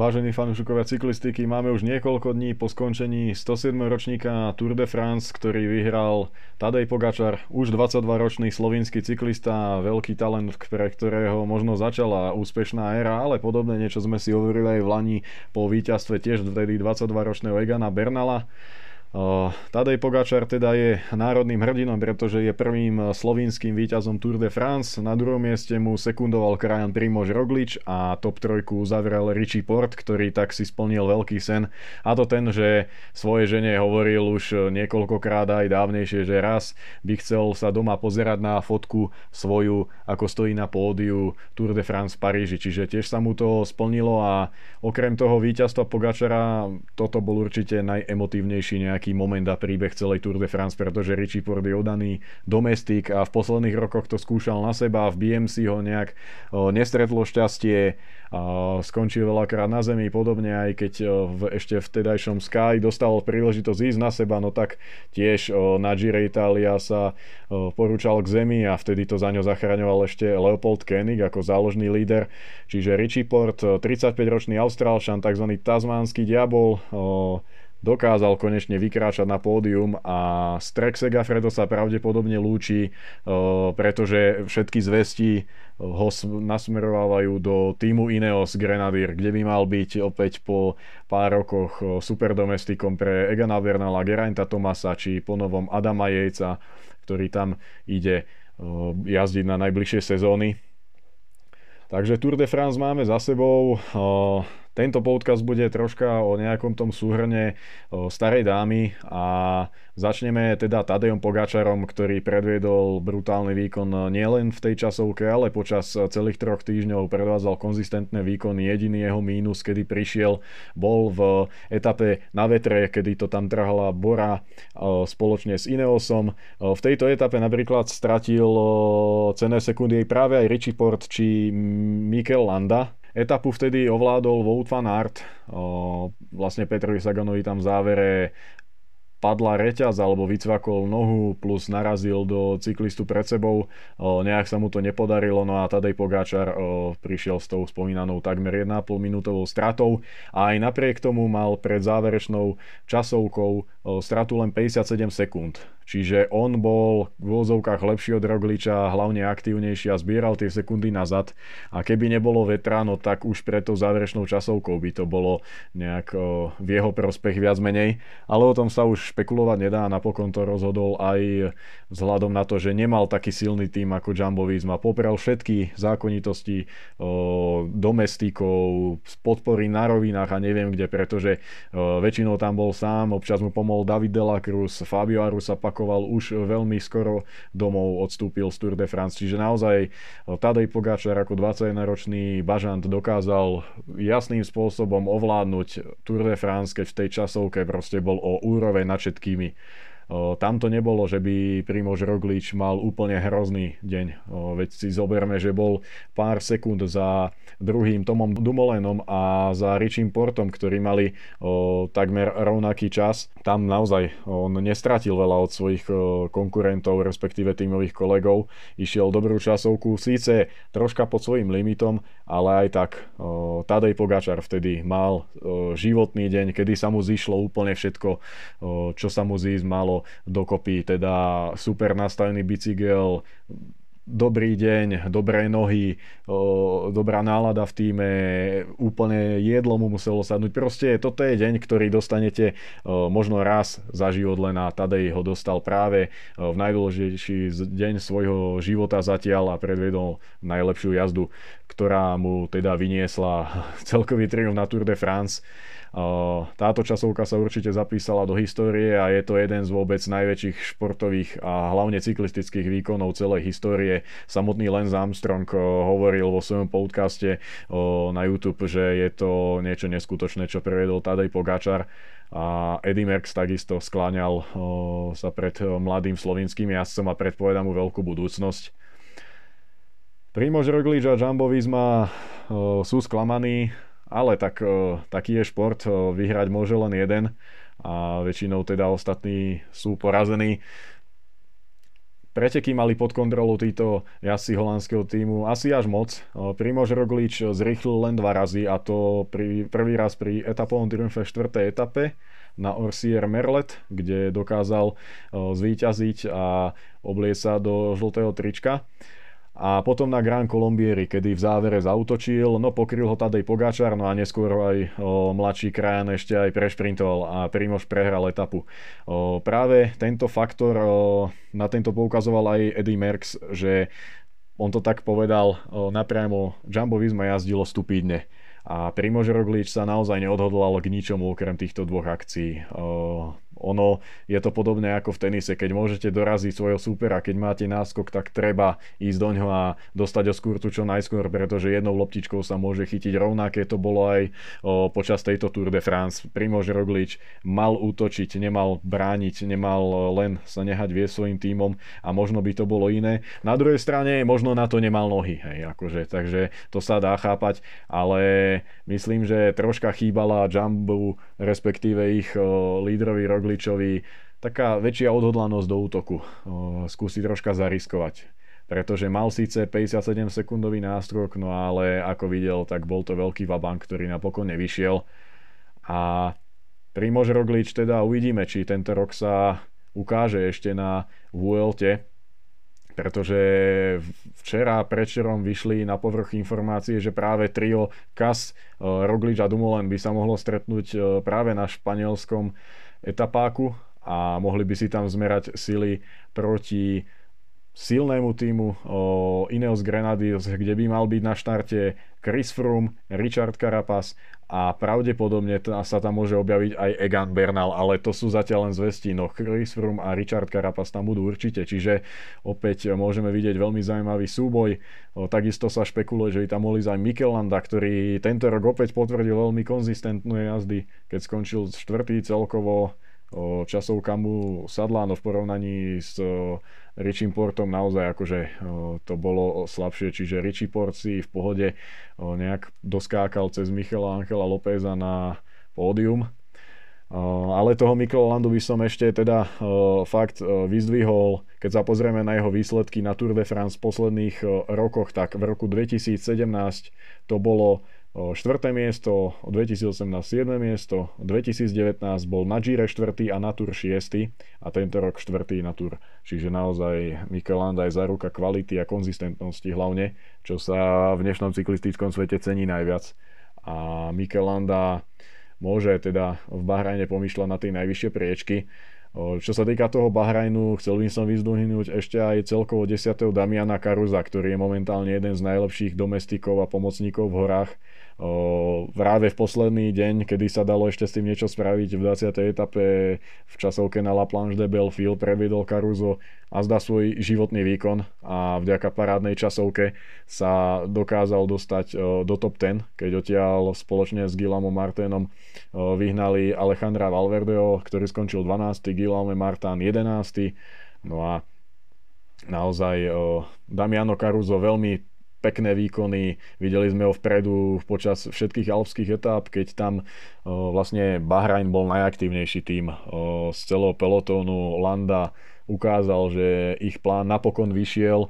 Vážení fanúšikovia cyklistiky, máme už niekoľko dní po skončení 107. ročníka Tour de France, ktorý vyhral Tadej Pogačar, už 22-ročný slovinský cyklista, veľký talent, pre ktorého možno začala úspešná éra, ale podobne niečo sme si hovorili aj v Lani po víťazstve tiež vtedy 22-ročného Egana Bernala. Tadej Pogačar teda je národným hrdinom, pretože je prvým slovinským víťazom Tour de France. Na druhom mieste mu sekundoval krajan Primož Roglič a top trojku zavrel Richie Porte, ktorý tak si splnil veľký sen, a to ten, že svojej žene hovoril už niekoľkokrát aj dávnejšie, že raz by chcel sa doma pozerať na fotku svoju, ako stojí na pódiu Tour de France v Paríži, čiže tiež sa mu to splnilo. A okrem toho víťazstva Pogačara toto bol určite najemotívnejší nejaký moment a príbeh celej Tour de France, pretože Richie Porte je odaný domestik a v posledných rokoch to skúšal na seba, v BMC ho nejak nestretlo šťastie, skončil veľakrát na zemi, podobne aj keď ešte v vtedajšom Sky dostal príležitosť ísť na seba, no tak tiež na Giro Italia sa porúčal k zemi a vtedy to za ňo zachraňoval ešte Leopold König ako záložný líder. Čiže Richie Porte, 35-ročný Austrálčan, tzv. Tasmánsky diabol, dokázal konečne vykráčať na pódium a z Trek-Segafredo sa pravdepodobne lúči, pretože všetky zvesti ho nasmerovávajú do týmu Ineos Grenadier, kde by mal byť opäť po pár rokoch superdomestikom pre Egana Bernala, Geraint'a Thomasa či ponovom Adama Yatesa, ktorý tam ide jazdiť na najbližšie sezóny. Takže Tour de France máme za sebou. Tento podcast bude troška o nejakom tom súhrne starej dámy a začneme teda Tadejom Pogačarom, ktorý predviedol brutálny výkon nielen v tej časovke, ale počas celých 3 týždňov predvádzal konzistentné výkony. Jediný jeho mínus, kedy prišiel, bol v etape na vetre, kedy to tam trhala Bora spoločne s Ineosom. V tejto etape napríklad stratil cenné sekundy práve aj Richie Porte či Mikel Landa. Etapu vtedy ovládol Wout van Aert, vlastne Petrovi Saganovi tam v závere padla reťaz alebo vycvakol nohu, plus narazil do cyklistu pred sebou, nejak sa mu to nepodarilo, no a Tadej Pogačar prišiel s tou spomínanou takmer 1,5 minútovou stratou a aj napriek tomu mal pred záverečnou časovkou stratu len 57 sekúnd. Čiže on bol v vozovkách lepší od Rogliča, hlavne aktívnejší a zbieral tie sekundy nazad. A keby nebolo vetra, no tak už pred tou záverečnou časovkou by to bolo nejak v jeho prospech viac menej. Ale o tom sa už špekulovať nedá, napokon to rozhodol aj vzhľadom na to, že nemal taký silný tým ako Jumbo-Visma. Poprel všetky zákonitosti domestikov, podpory na rovinách a neviem kde, pretože väčšinou tam bol sám, občas mu pomohol David de la Cruz, Fabio Aru sa pak už veľmi skoro domov odstúpil z Tour de France. Čiže naozaj Tadej Pogačar ako 21-ročný bažant dokázal jasným spôsobom ovládnuť Tour de France, keď v tej časovke proste bol o úroveň nad všetkými. Tam to nebolo, že by Primož Roglič mal úplne hrozný deň. Veď si zoberme, že bol pár sekúnd za druhým Tomom Dumoulinom a za Richiem Portom, ktorí mali takmer rovnaký čas. Tam naozaj on nestratil veľa od svojich konkurentov, respektíve tímových kolegov. Išiel dobrú časovku, síce troška pod svojím limitom, ale aj tak Tadej Pogačar vtedy mal životný deň, kedy sa mu zišlo úplne všetko, čo sa mu zísť malo dokopy, teda super nastavený bicykel, dobrý deň, dobré nohy, dobrá nálada v týme, úplne jedlo mu muselo sadnúť. Proste toto je deň, ktorý dostanete možno raz za život len, a Tadej ho dostal práve v najdôležitejší deň svojho života zatiaľ a predvedol najlepšiu jazdu, ktorá mu teda vyniesla celkový triumf na Tour de France. Táto časovka sa určite zapísala do histórie a je to jeden z vôbec najväčších športových a hlavne cyklistických výkonov celej histórie. Samotný Lance Armstrong hovoril vo svojom podcaste na YouTube, že je to niečo neskutočné, čo prevedol Tadej Pogačar, a Eddy Merckx takisto skláňal sa pred mladým slovinským jazdcom a predpovedá mu veľkú budúcnosť. Primož Roglič a Jumbo-Visma sú sklamaní, ale tak, taký je šport, vyhrať môže len jeden a väčšinou teda ostatní sú porazení. Preteky mali pod kontrolou títo jazdci holandského tímu asi až moc. Primož Roglič zrýchlil len dva razy, a to prvý raz pri etapovom triumfe v 4. etape na Orsier Merlet, kde dokázal zvíťaziť a obliecť sa do žltého trička. A potom na Gran Colombieri, kedy v závere zaútočil, pokryl ho Tadej Pogačar, a neskôr aj mladší krajan ešte aj prešprintoval a Primož prehral etapu. Práve tento faktor, na tento poukazoval aj Eddy Merckx, že on to tak povedal napriamo, Jumbo-Visma jazdilo stupidne. A Primož Roglič sa naozaj neodhodlal k ničomu okrem týchto dvoch akcií. Ono je to podobné ako v tenise, keď môžete doraziť svojho súpera, keď máte náskok, tak treba ísť do ňoho a dostať ho z kurtu čo najskôr, pretože jednou loptičkou sa môže chytiť. Rovnaké to bolo aj počas tejto Tour de France. Primož Roglič mal útočiť, nemal brániť, nemal len sa nehať viesť svojím tímom, a možno by to bolo iné. Na druhej strane možno na to nemal nohy, takže to sa dá chápať, ale myslím, že troška chýbala Jumbu, respektíve ich lídrovi Roglič, taká väčšia odhodlanosť do útoku. Skúsi troška zariskovať, pretože mal síce 57 sekundový náskok, ale ako videl, tak bol to veľký vabank, ktorý napokon nevyšiel. A Primož Roglič, teda uvidíme, či tento rok sa ukáže ešte na Vuelte, pretože včera predvčerom vyšli na povrch informácie, že práve trio Kas, Roglič a Dumoulin by sa mohlo stretnúť práve na španielskom etapáku a mohli by si tam zmerať sily proti silnému týmu Ineos Grenadiers, kde by mal byť na štarte Chris Froome, Richard Carapaz a pravdepodobne sa tam môže objaviť aj Egan Bernal, ale to sú zatiaľ len zvesti. Chris Froome a Richard Carapaz tam budú určite, čiže opäť môžeme vidieť veľmi zaujímavý súboj. Takisto sa špekuluje, že by tam mohli ísť aj Mikel Landa, ktorý tento rok opäť potvrdil veľmi konzistentné jazdy, keď skončil 4. celkovo. Časovka mu sadla, v porovnaní s Richiem Portom naozaj to bolo slabšie, čiže Richie Porte si v pohode nejak doskákal cez Michela Angela Lópeza na pódium, ale toho Mikela Landu by som ešte teda fakt vyzdvihol. Keď sa pozrieme na jeho výsledky na Tour de France v posledných rokoch, tak v roku 2017 to bolo 4. miesto, 2018 7. miesto, 2019 bol na Gire 4. a na Tour 6. a tento rok 4. na Tour. Čiže naozaj Mikel Landa je záruka kvality a konzistentnosti hlavne, čo sa v dnešnom cyklistickom svete cení najviac. A Mikel Landa môže teda v Bahrajne pomýšľať na tie najvyššie priečky. Čo sa týka toho Bahrajnu, chcel by som vyzdvihnúť ešte aj celkovo 10. Damiana Carusa, ktorý je momentálne jeden z najlepších domestikov a pomocníkov v horách. Práve v posledný deň, kedy sa dalo ešte s tým niečo spraviť, v 20. etape v časovke na La Planche de Belfield prevedol Caruso azda svoj životný výkon a vďaka parádnej časovke sa dokázal dostať do top 10, keď odtiaľ spoločne s Guillaumom Martinom vyhnali Alejandra Valverdeho, ktorý skončil 12., Guillaume Martin 11. A naozaj Damiano Caruso veľmi pekné výkony, videli sme ho vpredu počas všetkých alpských etáp, keď tam vlastne Bahrain bol najaktívnejší tým z celého pelotónu. Landa ukázal, že ich plán napokon vyšiel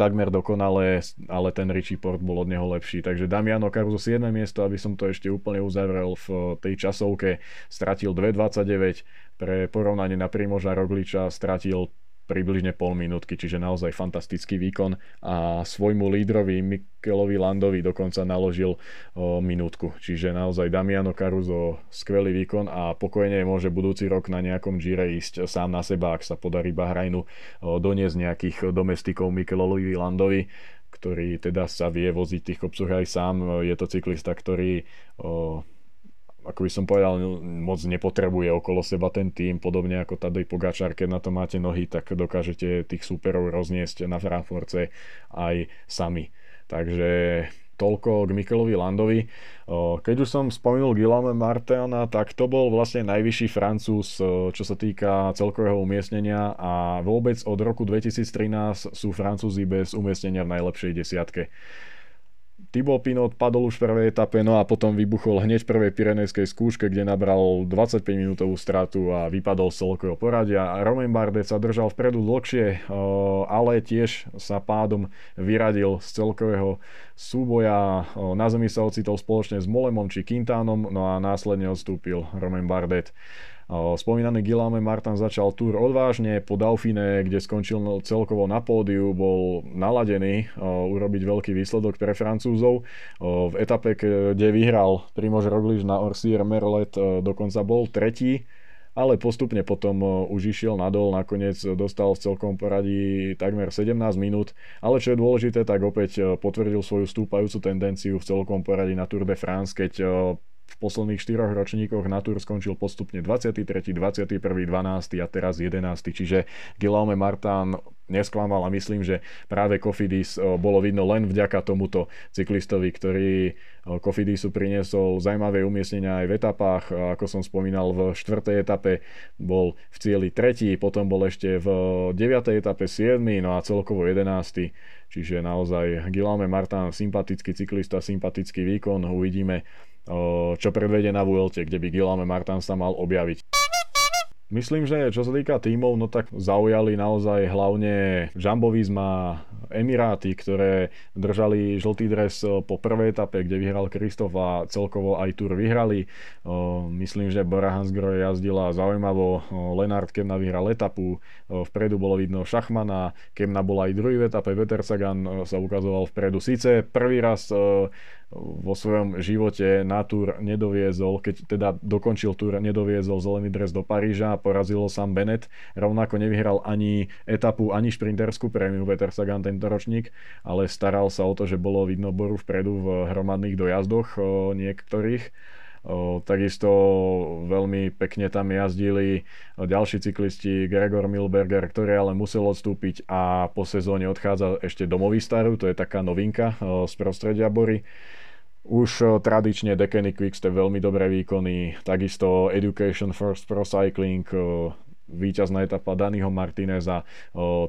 takmer dokonale, ale ten Richie Porte bol od neho lepší. Takže Damiano Caruso 7. miesto, aby som to ešte úplne uzavrel, v tej časovke stratil 2.29, pre porovnanie na Primoža Rogliča stratil približne pol minútky, čiže naozaj fantastický výkon a svojmu lídrovi Mikelovi Landovi dokonca naložil minútku. Čiže naozaj Damiano Caruso skvelý výkon a pokojne môže budúci rok na nejakom Gire ísť sám na seba, ak sa podarí Bahrajnu doniesť nejakých domestikov Mikelovi Landovi, ktorý teda sa vie voziť tých kopcoch aj sám. Je to cyklista, ktorý ako by som povedal, moc nepotrebuje okolo seba ten tým, podobne ako Tadej Pogačar, keď na to máte nohy, tak dokážete tých súperov rozniesť na Frankfurtce aj sami. Takže toľko k Mikelovi Landovi. Keď už som spomenul Guillaume Martina, tak to bol vlastne najvyšší Francúz, čo sa týka celkového umiestnenia, a vôbec od roku 2013 sú Francúzi bez umiestnenia v najlepšej desiatke. Thibaut Pinot padol už v prvej etape, no a potom vybuchol hneď v prvej pyrenejskej skúške, kde nabral 25 minútovú stratu a vypadol z celkového poradia. Romain Bardet sa držal vpredu dlhšie, ale tiež sa pádom vyradil z celkového súboja. Na zemi sa ocitol spoločne s Molemom či Quintánom, no a následne odstúpil Romain Bardet. Spomínaný Guillaume Martin začal túr odvážne po Dauphine, kde skončil celkovo na pódiu, bol naladený urobiť veľký výsledok pre Francúzov. V etape, kde vyhral Primož Roglič na Orsier Merlet, dokonca bol tretí, ale postupne potom už išiel nadol, nakoniec dostal v celkom poradí takmer 17 minút, ale čo je dôležité, tak opäť potvrdil svoju stúpajúcu tendenciu v celkom poradí na Tour de France, keď v posledných 4 ročníkoch na Tour skončil postupne 23., 21., 12. a teraz 11. Čiže Guillaume Martin nesklamal a myslím, že práve Cofidis bolo vidno len vďaka tomuto cyklistovi, ktorý Cofidisu priniesol zaujímavé umiestnenia aj v etapách. Ako som spomínal, v 4. etape bol v cieli 3., potom bol ešte v 9. etape 7., no a celkovo 11. Čiže naozaj Guillaume Martin, sympatický cyklista, sympatický výkon. Uvidíme, čo predvede na Vuelte, kde by Guillaume Martin sa mal objaviť. Myslím, že čo sa týka tímov, no tak zaujali naozaj hlavne Jumbo-Visma, Emiráty, ktoré držali žltý dres po prvej etape, kde vyhral Kristof a celkovo aj Tour vyhrali. Myslím, že Bora-Hansgrohe jazdila zaujímavo. Lennard Kämna vyhral etapu, vpredu bolo vidno Schachmana, Kämna bola aj druhý v etape, Petr Sagan sa ukazoval vpredu. Sice prvý raz vo svojom živote na Tour nedoviezol, keď teda dokončil Tour, nedoviezol zelený dres do Paríža, porazilo Sam Bennett, rovnako nevyhral ani etapu, ani šprinterskú prémiu Petr Sagan tento ročník, ale staral sa o to, že bolo vidno Boru vpredu v hromadných dojazdoch niektorých. Takisto veľmi pekne tam jazdili ďalší cyklisti, Gregor Milberger, ktorý ale musel odstúpiť a po sezóne odchádza ešte do Movistaru, to je taká novinka z prostredia Bory. Už tradične Deceuninck Quick-Step veľmi dobré výkony, takisto Education First Pro Cycling, víťazná etapa Daniho Martineza,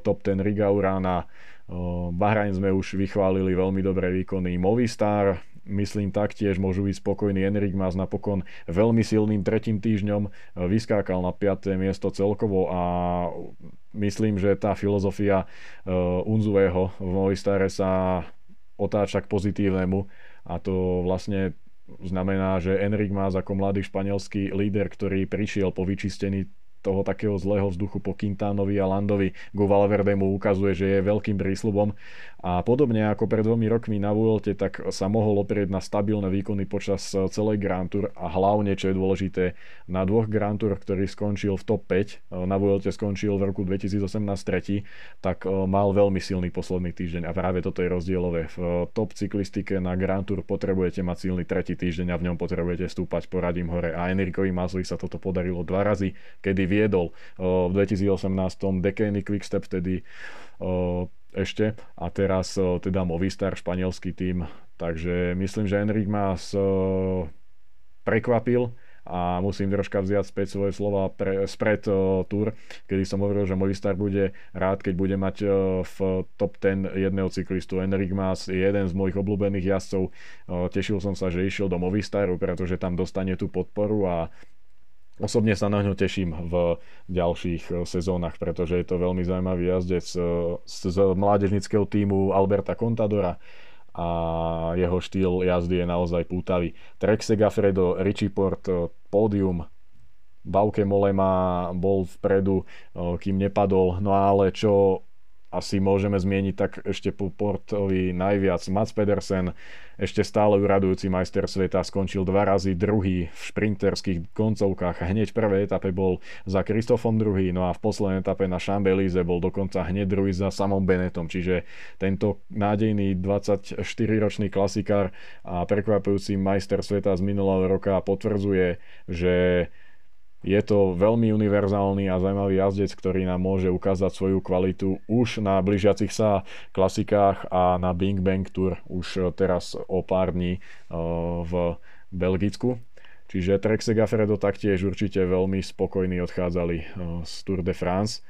top 10 Riga Urana, Bahrain sme už vychválili, veľmi dobré výkony Movistar. Myslím, taktiež môžu byť spokojný. Enric Mas napokon veľmi silným tretím týždňom vyskákal na 5. miesto celkovo a myslím, že tá filozofia Unzueho v Movistare sa otáča k pozitívnemu a to vlastne znamená, že Enric Mas ako mladý španielský líder, ktorý prišiel po vyčistení toho takého zlého vzduchu po Quintánovi a Landovi, Go Valverdemu ukazuje, že je veľkým prísľubom a podobne ako pred 2 rokmi na Vuelte, tak sa mohol oprieť na stabilné výkony počas celej Grand Tour a hlavne, čo je dôležité, na 2 Grand Tour, ktorý skončil v top 5, na Vuelte skončil v roku 2018 3., tak mal veľmi silný posledný týždeň a práve toto je rozdielové. V top cyklistike na Grand Tour potrebujete mať silný tretí týždeň a v ňom potrebujete stúpať poradím hore a Enricovi Masovi sa toto podarilo 2 razy, kedy viedol v 2018 Deceuninck Quick-Step vtedy ešte a teraz teda Movistar, španielský tím, takže myslím, že Enric Mas prekvapil a musím troška vziať späť svoje slova spred Tour, kedy som hovoril, že Movistar bude rád, keď bude mať v top 10 jedného cyklistu. Enric Mas je jeden z mojich obľúbených jazdcov, tešil som sa, že išiel do Movistaru, pretože tam dostane tú podporu a osobne sa na ňo teším v ďalších sezónach, pretože je to veľmi zaujímavý jazdec z mládežnického tímu Alberta Contadora a jeho štýl jazdy je naozaj pútavý. Trek-Segafredo, Richie Porte, pódium, Bauke Mollema bol vpredu, kým nepadol, no ale čo asi môžeme zmieniť, tak ešte po Portovi najviac Mads Pedersen, ešte stále uradujúci majster sveta, skončil 2 razy druhý v šprinterských koncovkách, hneď v prvej etape bol za Kristofom druhý, no a v poslednej etape na Champs-Élysées bol dokonca hneď druhý za Samom Bennettom, čiže tento nádejný 24-ročný klasikár a prekvapujúci majster sveta z minulého roka potvrdzuje, že je to veľmi univerzálny a zaujímavý jazdec, ktorý nám môže ukázať svoju kvalitu už na blížiacich sa klasikách a na Big Bang Tour už teraz o pár dní v Belgicku. Čiže Trek-Segafredo taktiež určite veľmi spokojní odchádzali z Tour de France.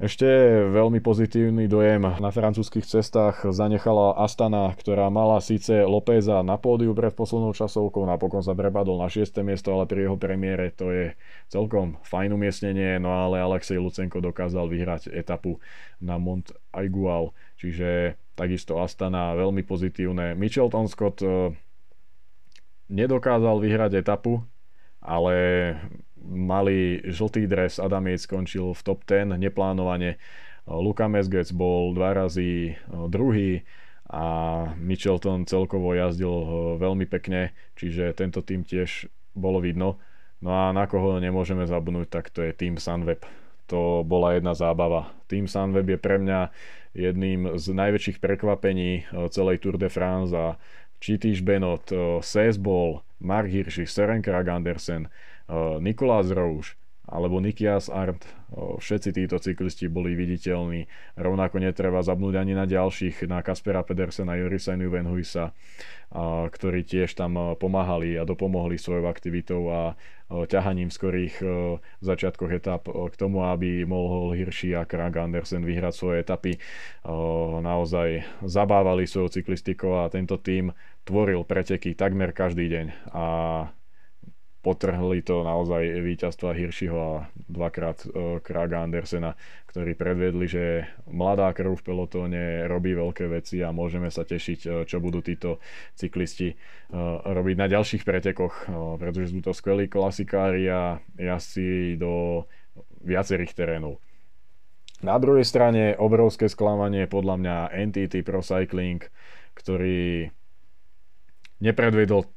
Ešte veľmi pozitívny dojem na francúzskych cestách zanechala Astana, ktorá mala síce Lopeza na pódiu pred poslednou časovkou, napokon sa prepadol na 6. miesto, ale pri jeho premiére to je celkom fajn umiestnenie, no ale Alexej Lucenko dokázal vyhrať etapu na Mont Aigual, čiže takisto Astana veľmi pozitívne. Mitchelton Scott nedokázal vyhrať etapu, ale malý žltý dres Adamiec skončil v top 10 neplánovane. Luka Mesgec bol 2 razy druhý a Mitchelton celkovo jazdil veľmi pekne, čiže tento tým tiež bolo vidno. No a na koho nemôžeme zabudnúť, tak to je tým Sunweb. To bola jedna zábava. Tým Sunweb je pre mňa jedným z najväčších prekvapení celej Tour de France a Chittish Benot, Sees Bol, Marc Hirschi, Søren Kragh Andersen, Nicolas Rouge alebo Nikias Art, všetci títo cyklisti boli viditeľní. Rovnako netreba zabnúť ani na ďalších, na Kaspera Pedersena, Jorisa Nieuwenhuisa, ktorí tiež tam pomáhali a dopomohli svojou aktivitou a ťahaním skorých v začiatkoch etap k tomu, aby mohol Hirschi a Kragh Andersen vyhrať svoje etapy. Naozaj zabávali svojou cyklistikou a tento tím tvoril preteky takmer každý deň a potrhli to naozaj víťazstva Hirschiho a dvakrát Kragha Andersena, ktorí predvedli, že mladá krv v pelotóne robí veľké veci a môžeme sa tešiť, čo budú títo cyklisti robiť na ďalších pretekoch, pretože sú to skvelí klasikári a jazdci do viacerých terénov. Na druhej strane obrovské sklamanie podľa mňa NTT Pro Cycling, ktorý nepredvedol,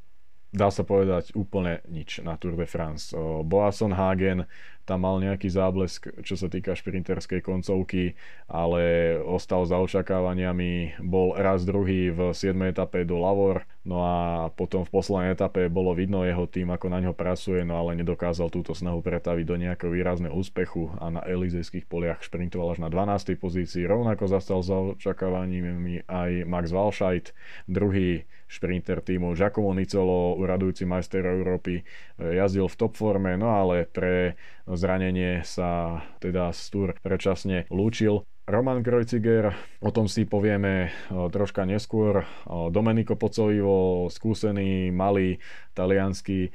dá sa povedať, úplne nič na Tour de France. Boasson Hagen tam mal nejaký záblesk, čo sa týka šprinterskej koncovky, ale ostal za očakávaniami, bol raz druhý v 7. etape do Lavor, no a potom v poslednej etape bolo vidno jeho tým, ako na ňo pracuje, no ale nedokázal túto snahu pretaviť do nejakého výrazného úspechu a na Elizejských poliach šprintoval až na 12. pozícii. Rovnako zastal za očakávaniami aj Max Walscheid, druhý šprinter týmu. Giacomo Nizzolo, uradujúci majster Európy, jazdil v top forme, no ale pre zranenie sa teda z Tour predčasne lúčil. Roman Kreuziger, o tom si povieme troška neskôr. Domenico Pozzovivo, skúsený, malý, taliansky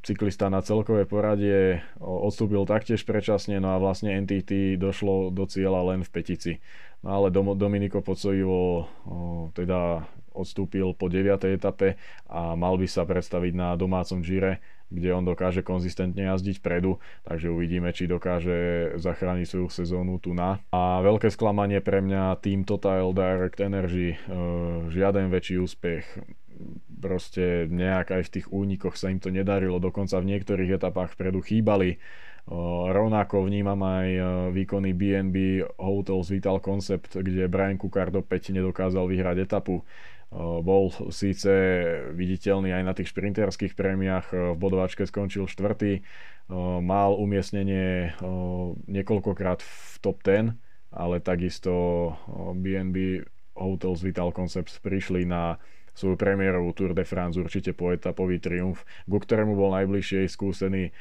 cyklista na celkové poradie, odstúpil taktiež predčasne, no a vlastne NTT došlo do cieľa len v petici. No ale Domenico Pozzovivo teda odstúpil po 9. etape a mal by sa predstaviť na domácom Gire, kde on dokáže konzistentne jazdiť vpredu, takže uvidíme, či dokáže zachrániť svoju sezónu tu na. A veľké sklamanie pre mňa Team Total Direct Energy, žiaden väčší úspech. Proste nejak aj v tých únikoch sa im to nedarilo, dokonca v niektorých etapách vpredu chýbali. Rovnako vnímam aj výkony B&B Hotels Vital Concept, kde Brian Cookard opäť nedokázal vyhrať etapu. Bol síce viditeľný aj na tých šprinterských prémiách, v bodovačke skončil 4. Mal umiestnenie niekoľkokrát v top 10, ale takisto B&B Hotels Vital Concepts prišli na svoju premiérovú Tour de France určite po etapový triumf, ku ktorému bol najbližšie skúsený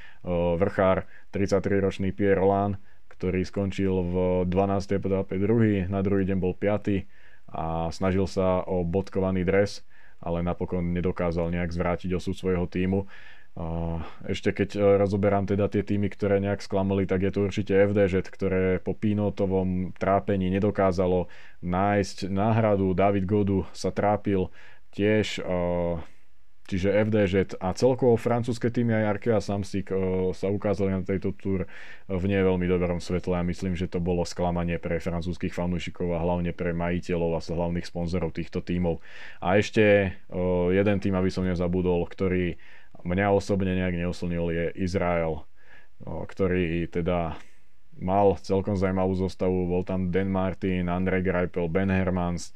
vrchár 33-ročný Pierre Rolland, ktorý skončil v 12. etape druhý, na druhý deň bol 5. a snažil sa o bodkovaný dres, ale napokon nedokázal nejak zvrátiť osud svojho tímu. Ešte keď rozoberám teda tie týmy, ktoré nejak sklamali, tak je to určite FDŽ, ktoré po Pinotovom trápení nedokázalo nájsť náhradu. David Godu sa trápil tiež, čiže FDŽ a celkovo francúzske týmy aj Arkea Samsic sa ukázali na tejto Tour v nie veľmi dobrom svetle a myslím, že to bolo sklamanie pre francúzskych fanúšikov a hlavne pre majiteľov a hlavných sponzorov týchto tímov. A ešte jeden tým, aby som nezabudol, ktorý mňa osobne nejak neoslnil, je Izrael, ktorý teda mal celkom zaujímavú zostavu. Bol tam Dan Martin, Andrej Greipel, Ben Hermans,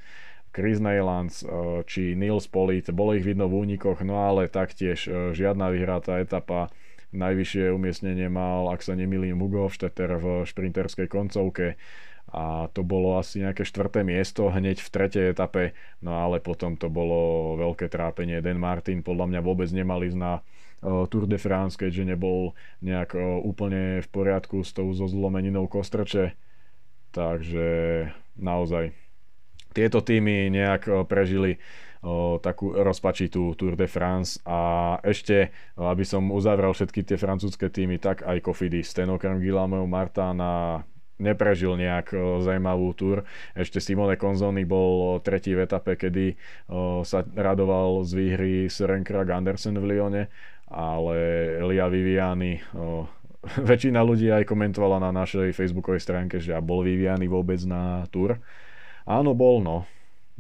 Chris Neylands či Nils Politt. Bolo ich vidno v únikoch, no ale taktiež žiadna vyhratá etapa. Najvyššie umiestnenie mal, ak sa nemýlim, Hugo Hofstetter v šprinterskej koncovke a to bolo asi nejaké 4. miesto hneď v 3. etape, no ale potom to bolo veľké trápenie. Dan Martin podľa mňa vôbec nemal ísť na Tour de France, keďže nebol nejak úplne v poriadku s tou zlomeninou kostrče Takže naozaj tieto týmy nejak prežili takú rozpačitú Tour de France a ešte, aby som uzavrel všetky tie francúzske týmy, tak aj Cofidis s Tenokom Guillaumeom Martina neprežil nejak zaujímavú túr. Ešte Simone Konzoni bol tretí v etape, kedy sa radoval z výhry Søren Kragh Andersen v Lyone, ale Elia Viviani, väčšina ľudí aj komentovala na našej facebookovej stránke, že bol Viviani vôbec na túr. Áno, bol, no.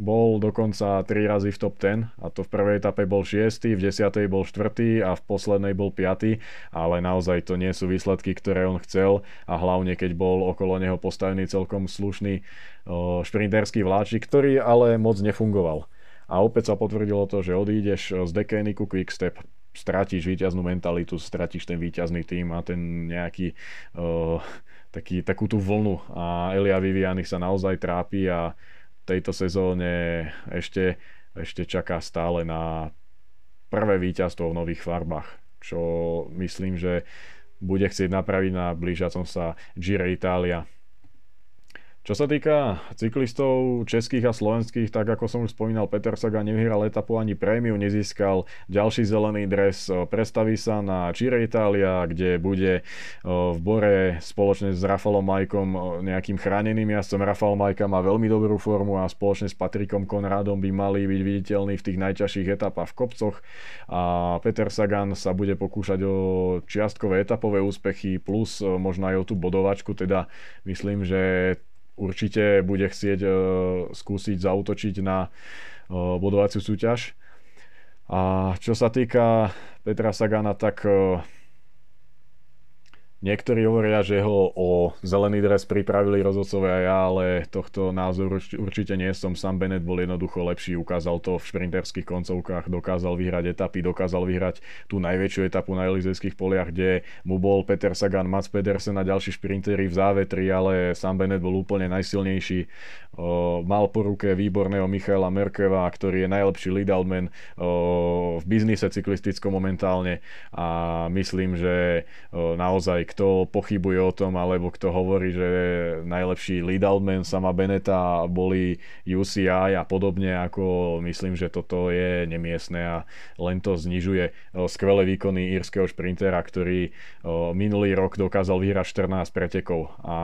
Bol dokonca 3 razy v top 10, a to v prvej etape bol 6, v 10. bol 4. a v poslednej bol 5. Ale naozaj to nie sú výsledky, ktoré on chcel, a hlavne keď bol okolo neho postavený celkom slušný šprinterský vláčik, ktorý ale moc nefungoval. A opäť sa potvrdilo to, že odídeš z Deceuninck Quick-Step, stratíš víťaznú mentalitu, stratíš ten víťazný tým a ten nejaký takú tú vlnu. A Elia Viviani sa naozaj trápi a tejto sezóne ešte čaká stále na prvé víťazstvo v nových farbách, čo myslím, že bude chcieť napraviť na blížiacom sa Giro Italia. Čo sa týka cyklistov českých a slovenských, tak ako som už spomínal, Petr Sagan nevyhral etapu ani prémiu, nezískal ďalší zelený dres, prestaví sa na Giro Italia, kde bude v Bore spoločne s Rafalom Majkom nejakým chráneným jazdcom. Rafal Majka má veľmi dobrú formu a spoločne s Patrikom Konradom by mali byť viditeľní v tých najťažších etapách v kopcoch, a Petr Sagan sa bude pokúšať o čiastkové etapové úspechy plus možno aj o tú bodovačku, teda myslím, že určite bude chcieť skúsiť zaútočiť na bodovaciu súťaž. A čo sa týka Petra Sagana, tak niektorí hovoria, že ho o zelený dres pripravili rozhodcovia, ja ale tohto názoru určite nie som. Sam Bennett bol jednoducho lepší, ukázal to v šprinterských koncovkách, dokázal vyhrať etapy, dokázal vyhrať tú najväčšiu etapu na Elizejských poliach, kde mu bol Peter Sagan, Mads Pedersen a ďalší šprinteri v závetri, ale Sam Bennett bol úplne najsilnejší. Mal po ruke výborného Michaela Merkeva, ktorý je najlepší lead-outman v biznise cyklistickom momentálne, a myslím, že naozaj kto pochybuje o tom, alebo kto hovorí, že najlepší lead-outman Sama Beneta boli UCI a podobne, ako myslím, že toto je nemiestne a len to znižuje skvelé výkony írskeho šprintera, ktorý minulý rok dokázal vyhrať 14 pretekov a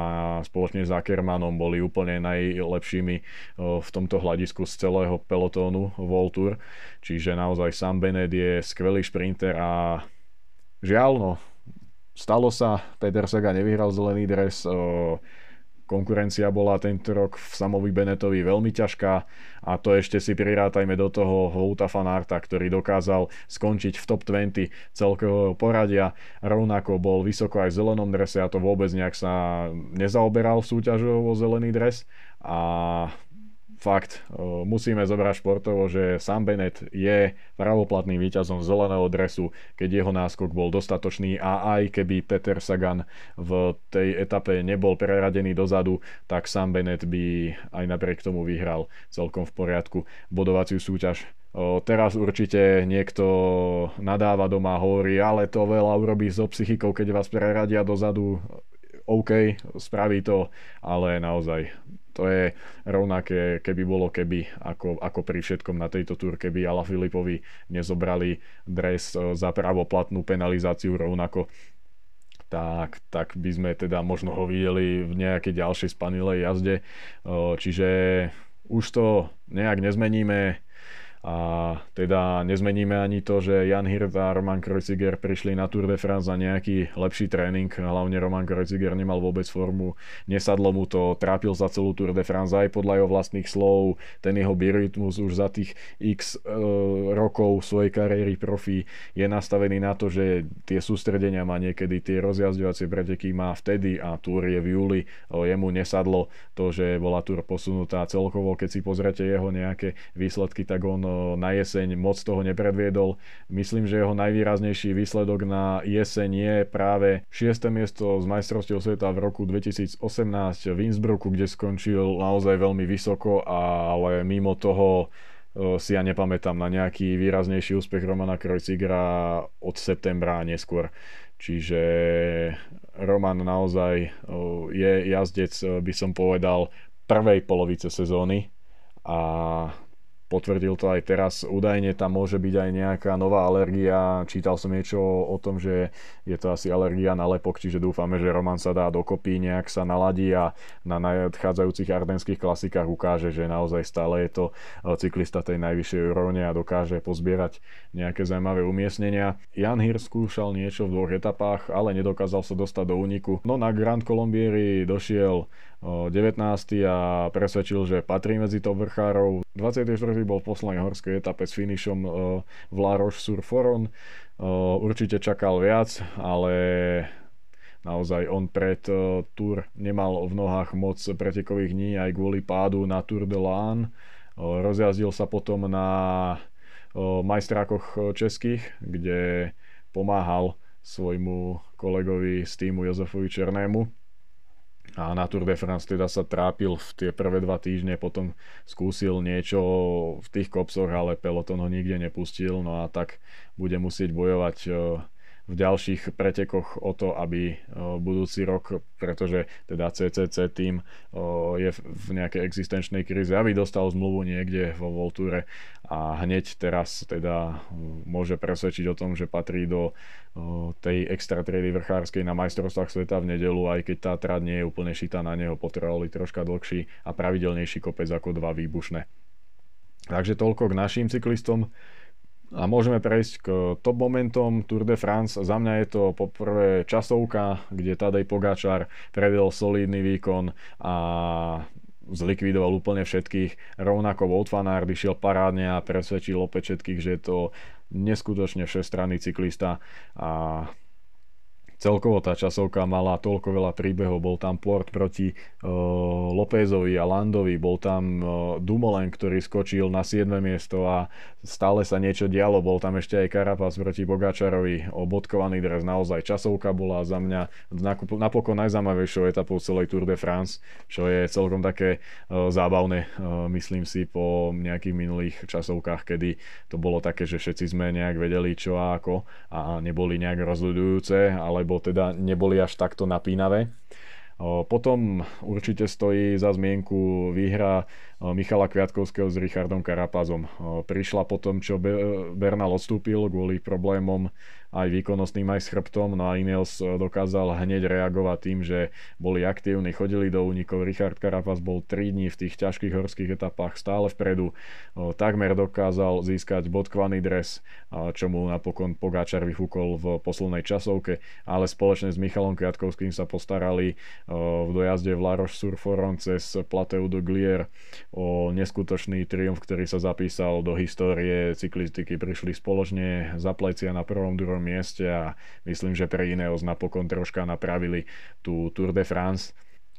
spoločne s Ackermanom boli úplne najlepšími v tomto hľadisku z celého pelotónu World Tour. Čiže naozaj Sam Bennett je skvelý šprinter a žiaľ, no, stalo sa, Peter Sagan nevyhral zelený dres, konkurencia bola tento rok v Samovi Bennettovi veľmi ťažká, a to ešte si prirátajme do toho Wouta van Aerta, ktorý dokázal skončiť v top 20 celkového poradia, rovnako bol vysoko aj v zelenom drese, a to vôbec nejak sa nezaoberal súťažovo zelený dres. A fakt, musíme zobrať športovo, že Sam Bennett je pravoplatným víťazom zeleného dresu, keď jeho náskok bol dostatočný, a aj keby Peter Sagan v tej etape nebol preradený dozadu, tak Sam Bennett by aj napriek tomu vyhral celkom v poriadku bodovaciu súťaž. Teraz určite niekto nadáva doma, hovorí, ale to veľa urobí so psychikou, keď vás preradia dozadu. OK, spraví to, ale naozaj to je rovnaké, keby bolo keby, ako pri všetkom na tejto túr, keby Alaphilippovi nezobrali dres za pravoplatnú penalizáciu rovnako, tak by sme teda možno ho videli v nejakej ďalšej spanilej jazde. Čiže už to nejak nezmeníme, a teda nezmeníme ani to, že Jan Hirt a Roman Kreuziger prišli na Tour de France na nejaký lepší tréning. Hlavne Roman Kreuziger nemal vôbec formu, nesadlo mu to, trápil sa celú Tour de France, aj podľa jeho vlastných slov ten jeho biorytmus už za tých x rokov svojej kariéry profi je nastavený na to, že tie sústredenia má niekedy, tie rozjazďovacie preteky má vtedy, a Tour je v júli, jemu nesadlo to, že bola Tour posunutá. Celkovo keď si pozrete jeho nejaké výsledky, tak on na jeseň moc toho nepredviedol. Myslím, že jeho najvýraznejší výsledok na jeseň je práve 6. miesto z majstrovstiev sveta v roku 2018 v Innsbrucku, kde skončil naozaj veľmi vysoko, ale mimo toho si ja nepamätám na nejaký výraznejší úspech Romana Kreuzigera od septembra neskôr. Čiže Roman naozaj je jazdec, by som povedal, prvej polovice sezóny a potvrdil to aj teraz. Údajne tam môže byť aj nejaká nová alergia. Čítal som niečo o tom, že je to asi alergia na lepok, čiže dúfame, že Roman sa dá dokopy, nejak sa naladí a na nadchádzajúcich ardenských klasikách ukáže, že naozaj stále je to cyklista tej najvyššej úrovne a dokáže pozbierať nejaké zaujímavé umiestnenia. Jan Hirs skúšal niečo v dvoch etapách, ale nedokázal sa dostať do úniku. No na Grand Colombieri došiel 19. a presvedčil, že patrí medzi top vrchárov. 24. bol v poslednej horskej etape s finišom v La Roche-sur-Foron. Určite čakal viac, ale naozaj on pred Tour nemal v nohách moc pretekových dní aj kvôli pádu na Tour de Lahn. Rozjazdil sa potom na majstrákoch českých, kde pomáhal svojmu kolegovi z týmu Jozefovi Černému. A na Tour de France teda sa trápil v tie prvé 2 týždne, potom skúsil niečo v tých kopcoch, ale peloton ho nikde nepustil, no a tak bude musieť bojovať v ďalších pretekoch o to, aby budúci rok, pretože teda CCC tým je v nejakej existenčnej kríze, aby dostal zmluvu niekde vo Volture a hneď teraz teda môže presvedčiť o tom, že patrí do tej extra triedy vrchárskej na majstrovstvách sveta v nedeľu, aj keď tá trať nie je úplne šitá na neho, potrebovali troška dlhší a pravidelnejší kopec ako 2 výbušné. Takže toľko k našim cyklistom a môžeme prejsť k top momentom Tour de France. Za mňa je to poprvé časovka, kde Tadej Pogačar predvedol solidný výkon a zlikvidoval úplne všetkých. Rovnako Wout van Aert išiel parádne a presvedčil opäť všetkých, že je to neskutočne všestranný cyklista a celkovo tá časovka mala toľko veľa príbehov. Bol tam Porte proti Lópezovi a Landovi, bol tam Dumoulin, ktorý skočil na 7. miesto a stále sa niečo dialo. Bol tam ešte aj Carapaz proti Pogačarovi, bodkovaný dres. Naozaj časovka bola za mňa napokon najzaujímavejšou etapou celej Tour de France, čo je celkom také zábavné, myslím si, po nejakých minulých časovkách, kedy to bolo také, že všetci sme nejak vedeli čo a ako a neboli nejak rozhodujúce, ale teda neboli až takto napínavé. Potom určite stojí za zmienku výhra Michala Kviatkovského s Richardom Carapazom. Prišla po tom, čo Bernal odstúpil kvôli problémom aj výkonnostným, aj s chrbtom, no a Ineos dokázal hneď reagovať tým, že boli aktívni, chodili do únikov. Richard Carapaz bol 3 dní v tých ťažkých horských etapách stále vpredu, takmer dokázal získať bodkovaný dres, čo mu napokon Pogačar vyfúkol v poslednej časovke, ale spoločne s Michalom Kviatkovským sa postarali v dojazde v La Roche-sur-Foron cez Plateau de Glier o neskutočný triumf, ktorý sa zapísal do histórie cyklistiky. Prišli spoločne za plecia na prvom, druhom mieste a myslím, že pre Ineos napokon troška napravili tú Tour de France.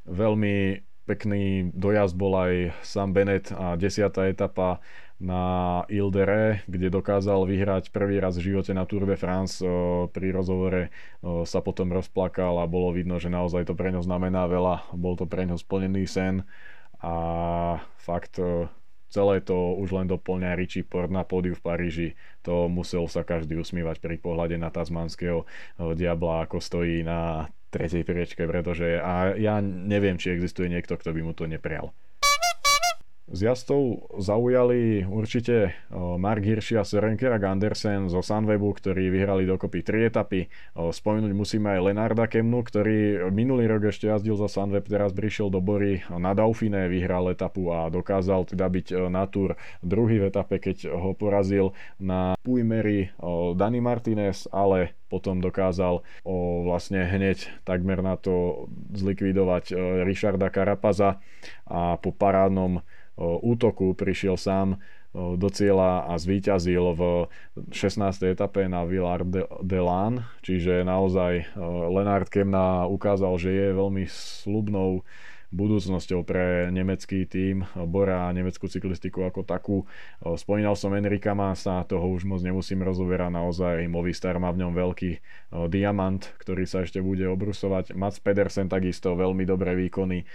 Veľmi pekný dojazd bol aj Sam Bennett a 10. etapa na Ile de Ré, kde dokázal vyhrať prvý raz v živote na Tour de France. Pri rozhovore sa potom rozplakal a bolo vidno, že naozaj to pre ňo znamená veľa. Bol to pre ňo splnený sen a fakt celé to už len doplňa Richie Porte na pódiu v Paríži. To musel sa každý usmievať pri pohľade na tasmanského diabla, ako stojí na 3. priečke, pretože a ja neviem, či existuje niekto, kto by mu to neprial. Z jazdcov zaujali určite Marc Hirschi a Søren Kragh Andersen zo Sunwebu, ktorí vyhrali dokopy 3 etapy. Spomenúť musíme aj Lennarda Kämnu, ktorý minulý rok ešte jazdil za Sunweb, teraz prišiel do Bory na Dauphine, vyhral etapu a dokázal teda byť na Tour druhý v etape, keď ho porazil na Puymery Dani Martinez, ale potom dokázal vlastne hneď takmer na to zlikvidovať Richarda Carapaza a po parádnom útoku prišiel sám do cieľa a zvíťazil v 16. etape na Villard de Lans. Čiže naozaj Lennard Kämna ukázal, že je veľmi slubnou budúcnosťou pre nemecký tím Bora a nemeckú cyklistiku ako takú. Spomínal som Enrica Masa, toho už moc nemusím rozoberať, naozaj Movistar má v ňom veľký diamant, ktorý sa ešte bude obrusovať. Mads Pedersen takisto veľmi dobré výkony,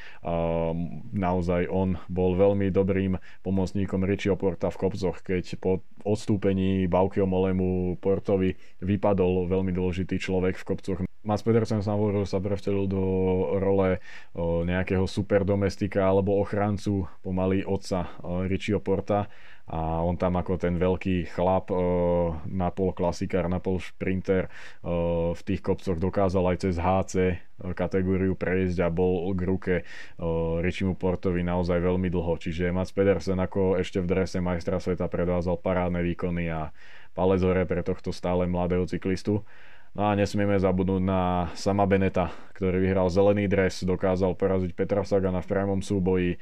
naozaj on bol veľmi dobrým pomocníkom Richieho Porta v kopcoch, keď po odstúpení Baukeho Molemu Portovi vypadol veľmi dôležitý človek v kopcoch. Mads Pedersen sa hovoril, že sa prevtelil do role nejakého superdomestika alebo ochrancu pomaly otca Richieho Porta, a on tam ako ten veľký chlap, napol klasikár, napol šprinter, v tých kopcoch dokázal aj cez HC kategóriu prejsť a bol k ruke Richiemu Portovi naozaj veľmi dlho. Čiže Mads Pedersen ako ešte v drese majstra sveta predvázal parádne výkony a palec hore pre tohto stále mladého cyklistu. No a nesmieme zabudnúť na Sama Bennetta, ktorý vyhral zelený dres, dokázal poraziť Petra Sagana v priamom súboji,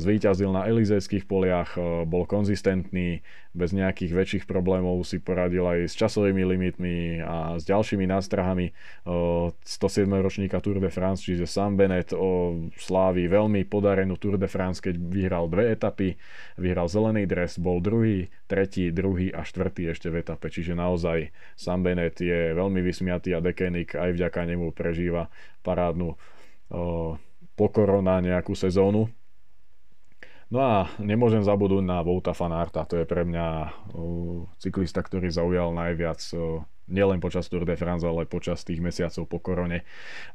zvíťazil na Elizejských poliach, bol konzistentný, bez nejakých väčších problémov si poradil aj s časovými limitmi a s ďalšími nástrahami 107. ročníka Tour de France, čiže Sam Bennett slávi veľmi podarenú Tour de France, keď vyhral dve etapy, vyhral zelený dres, bol druhý, tretí, druhý a štvrtý ešte v etape, čiže naozaj Sam Bennett je veľmi vysmiatý a Deceuninck aj vďaka nemu prežíva parádnu pokorona nejakú sezónu. No a nemôžem zabudnúť na Wouta van Aerta, to je pre mňa cyklista, ktorý zaujal najviac nielen počas Tour de France, ale počas tých mesiacov po korone.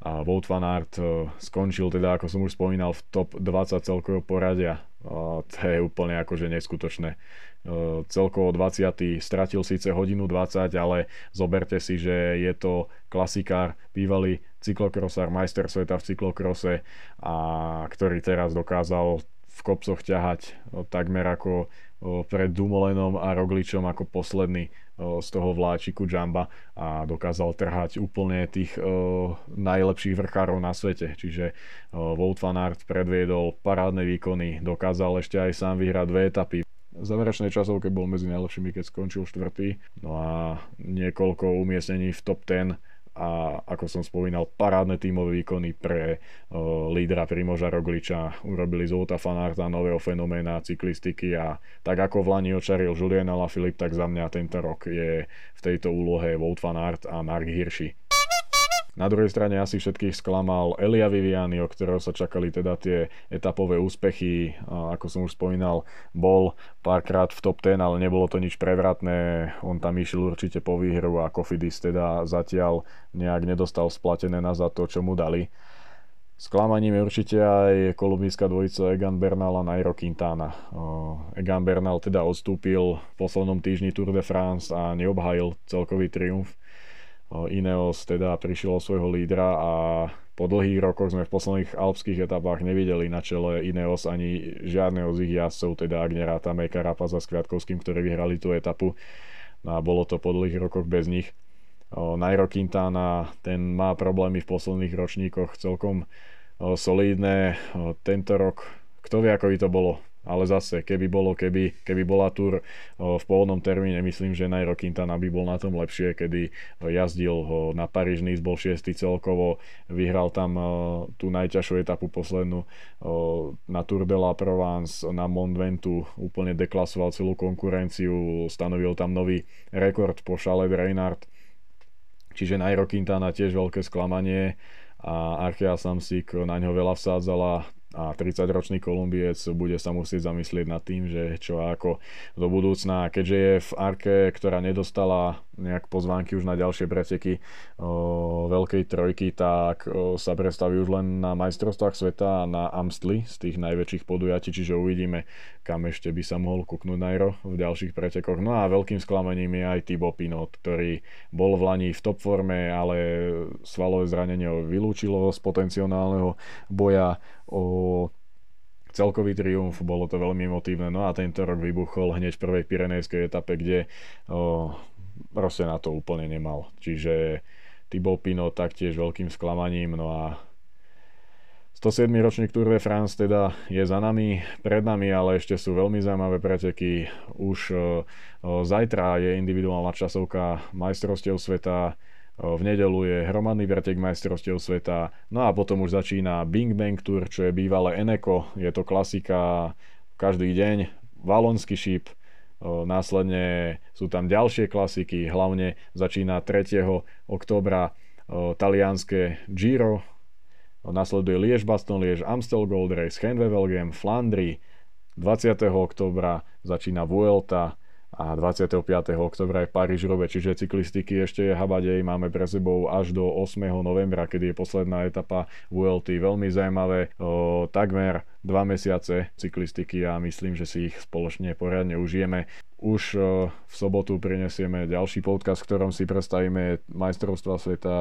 A Wout van Aert skončil teda, ako som už spomínal, v top 20 celkového poradia. To je úplne akože neskutočné. Celkovo 20. stratil síce hodinu 20, ale zoberte si, že je to klasikár, bývalý cyklokrosár, majster sveta v cyklokrose, a ktorý teraz dokázal v kopcoch ťahať takmer ako pred Dumoulinom a Rogličom ako posledný z toho vláčiku Jamba, a dokázal trhať úplne tých najlepších vrchárov na svete. Čiže Wout van Aert predviedol parádne výkony, dokázal ešte aj sám vyhrať dve etapy. V záverečnej časovke bol medzi najlepšími, keď skončil štvrtý. No a niekoľko umiestnení v top 10 a ako som spomínal, parádne tímové výkony pre lídra Primoža Rogliča urobili z Wouta van Aerta nového fenoména cyklistiky, a tak ako v Lani očaril Julien Alaphilippe, tak za mňa tento rok je v tejto úlohe Wout van Aert a Marc Hirschi. Na druhej strane asi všetkých sklamal Elia Viviani, o ktorého sa čakali teda tie etapové úspechy. Ako som už spomínal, bol párkrát v top 10, ale nebolo to nič prevratné. On tam išiel určite po výhru a Cofidis teda zatiaľ nejak nedostal splatené nazad to, čo mu dali. Sklamaním je určite aj kolumbijská dvojica Egan Bernal a Nairo Quintana. Egan Bernal teda odstúpil v poslednom týždni Tour de France a neobhájil celkový triumf. Ineos teda prišiel o svojho lídra a po dlhých rokoch sme v posledných alpských etapách nevideli na čele Ineos ani žiadneho z ich jazdcov, teda ak nerátame Carapaza s Kviatkovským, ktorí vyhrali tú etapu, a bolo to po dlhých rokoch bez nich. Nairo Quintana, ten má problémy v posledných ročníkoch celkom solidné. Tento rok, kto vie ako by to bolo, ale zase, keby bola Tour v pôvodnom termíne, myslím, že Nairo Quintana by bol na tom lepšie, kedy jazdil na Paríž-Nice, bol 6. celkovo, vyhral tam tú najťažšiu etapu poslednú na Tour de la Provence, na Mont Ventoux, úplne deklasoval celú konkurenciu, stanovil tam nový rekord po Chalet Reynard, čiže Nairo Quintana tiež veľké sklamanie, a Arkea Samsic na ňo veľa vsádzala, a 30-ročný Kolumbiec bude sa musieť zamyslieť nad tým, že čo ako do budúcna, keďže je v Arke, ktorá nedostala nejak pozvánky už na ďalšie preteky veľkej trojky, tak sa predstaví už len na majstrovstvách sveta a na Amstli z tých najväčších podujatí, čiže uvidíme, kam ešte by sa mohol kúknúť Nairo v ďalších pretekoch. No a veľkým sklamením je aj Thibaut Pinot, ktorý bol v Lani v top forme, ale svalové zranenie ho vylúčilo z potenciálneho boja o celkový triumf, bolo to veľmi emotívne. No a tento rok vybuchol hneď v prvej Pirenejskej etape, kde proste na to úplne nemal. Čiže Thibaut Pinot taktiež veľkým sklamaním. No a 107. ročník Tour de France teda je za nami, pred nami, ale ešte sú veľmi zaujímavé preteky. Už zajtra je individuálna časovka majstrovstiev sveta, V nedeľu je hromadný vrtek majstrovstiev sveta, no a potom už začína Big Bang Tour, čo je bývalé Eneco, je to klasika každý deň, valonský šíp, následne sú tam ďalšie klasiky, hlavne začína 3. októbra talianske Giro, nasleduje Liège-Bastogne-Liège, Amstel Gold Race, Gent-Wevelgem, Flandry, 20. októbra začína Vuelta a 25. októbra je Paríž-Roubaix, čiže cyklistiky ešte je habadej, máme pre sebou až do 8. novembra, kedy je posledná etapa Vuelty, veľmi zaujímavé, takmer 2 mesiace cyklistiky a myslím, že si ich spoločne poriadne užijeme. Už v sobotu prinesieme ďalší podcast, v ktorom si predstavíme majstrovstvá sveta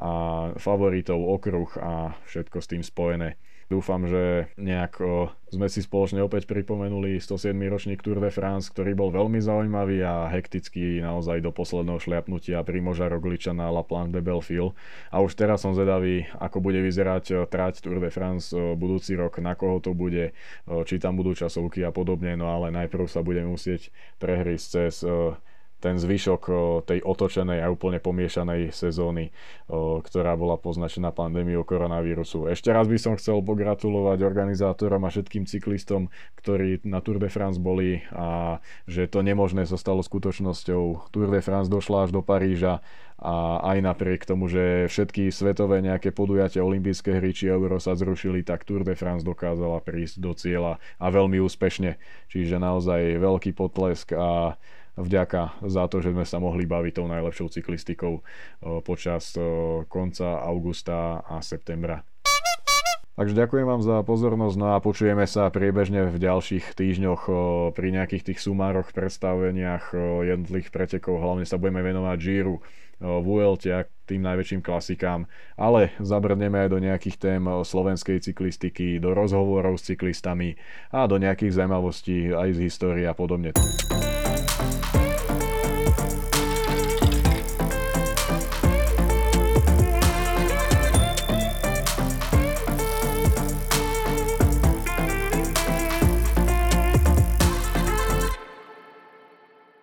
a favoritov, okruh a všetko s tým spojené. Dúfam, že nejako sme si spoločne opäť pripomenuli 107. ročník Tour de France, ktorý bol veľmi zaujímavý a hektický naozaj do posledného šliapnutia Primoža Rogliča na La Planche de Belfield. A už teraz som zvedavý, ako bude vyzerať trať Tour de France budúci rok, na koho to bude, či tam budú časovky a podobne, no ale najprv sa budeme musieť prehrísť cez ten zvyšok tej otočenej a úplne pomiešanej sezóny, ktorá bola poznačená pandémiou koronavírusu. Ešte raz by som chcel pogratulovať organizátorom a všetkým cyklistom, ktorí na Tour de France boli a že to nemožné sa stalo skutočnosťou. Tour de France došla až do Paríža a aj napriek tomu, že všetky svetové nejaké podujatia, olympijské hry či euro sa zrušili, tak Tour de France dokázala prísť do cieľa a veľmi úspešne. Čiže naozaj veľký potlesk a vďaka za to, že sme sa mohli baviť tou najlepšou cyklistikou počas konca augusta a septembra. Takže ďakujem vám za pozornosť, no a počujeme sa priebežne v ďalších týždňoch pri nejakých tých sumároch, predstaveniach jednotlivých pretekov, hlavne sa budeme venovať Gíru, Vuelte, tým najväčším klasikám, ale zabrneme aj do nejakých tém slovenskej cyklistiky, do rozhovorov s cyklistami a do nejakých zaujímavostí aj z histórie a podobne.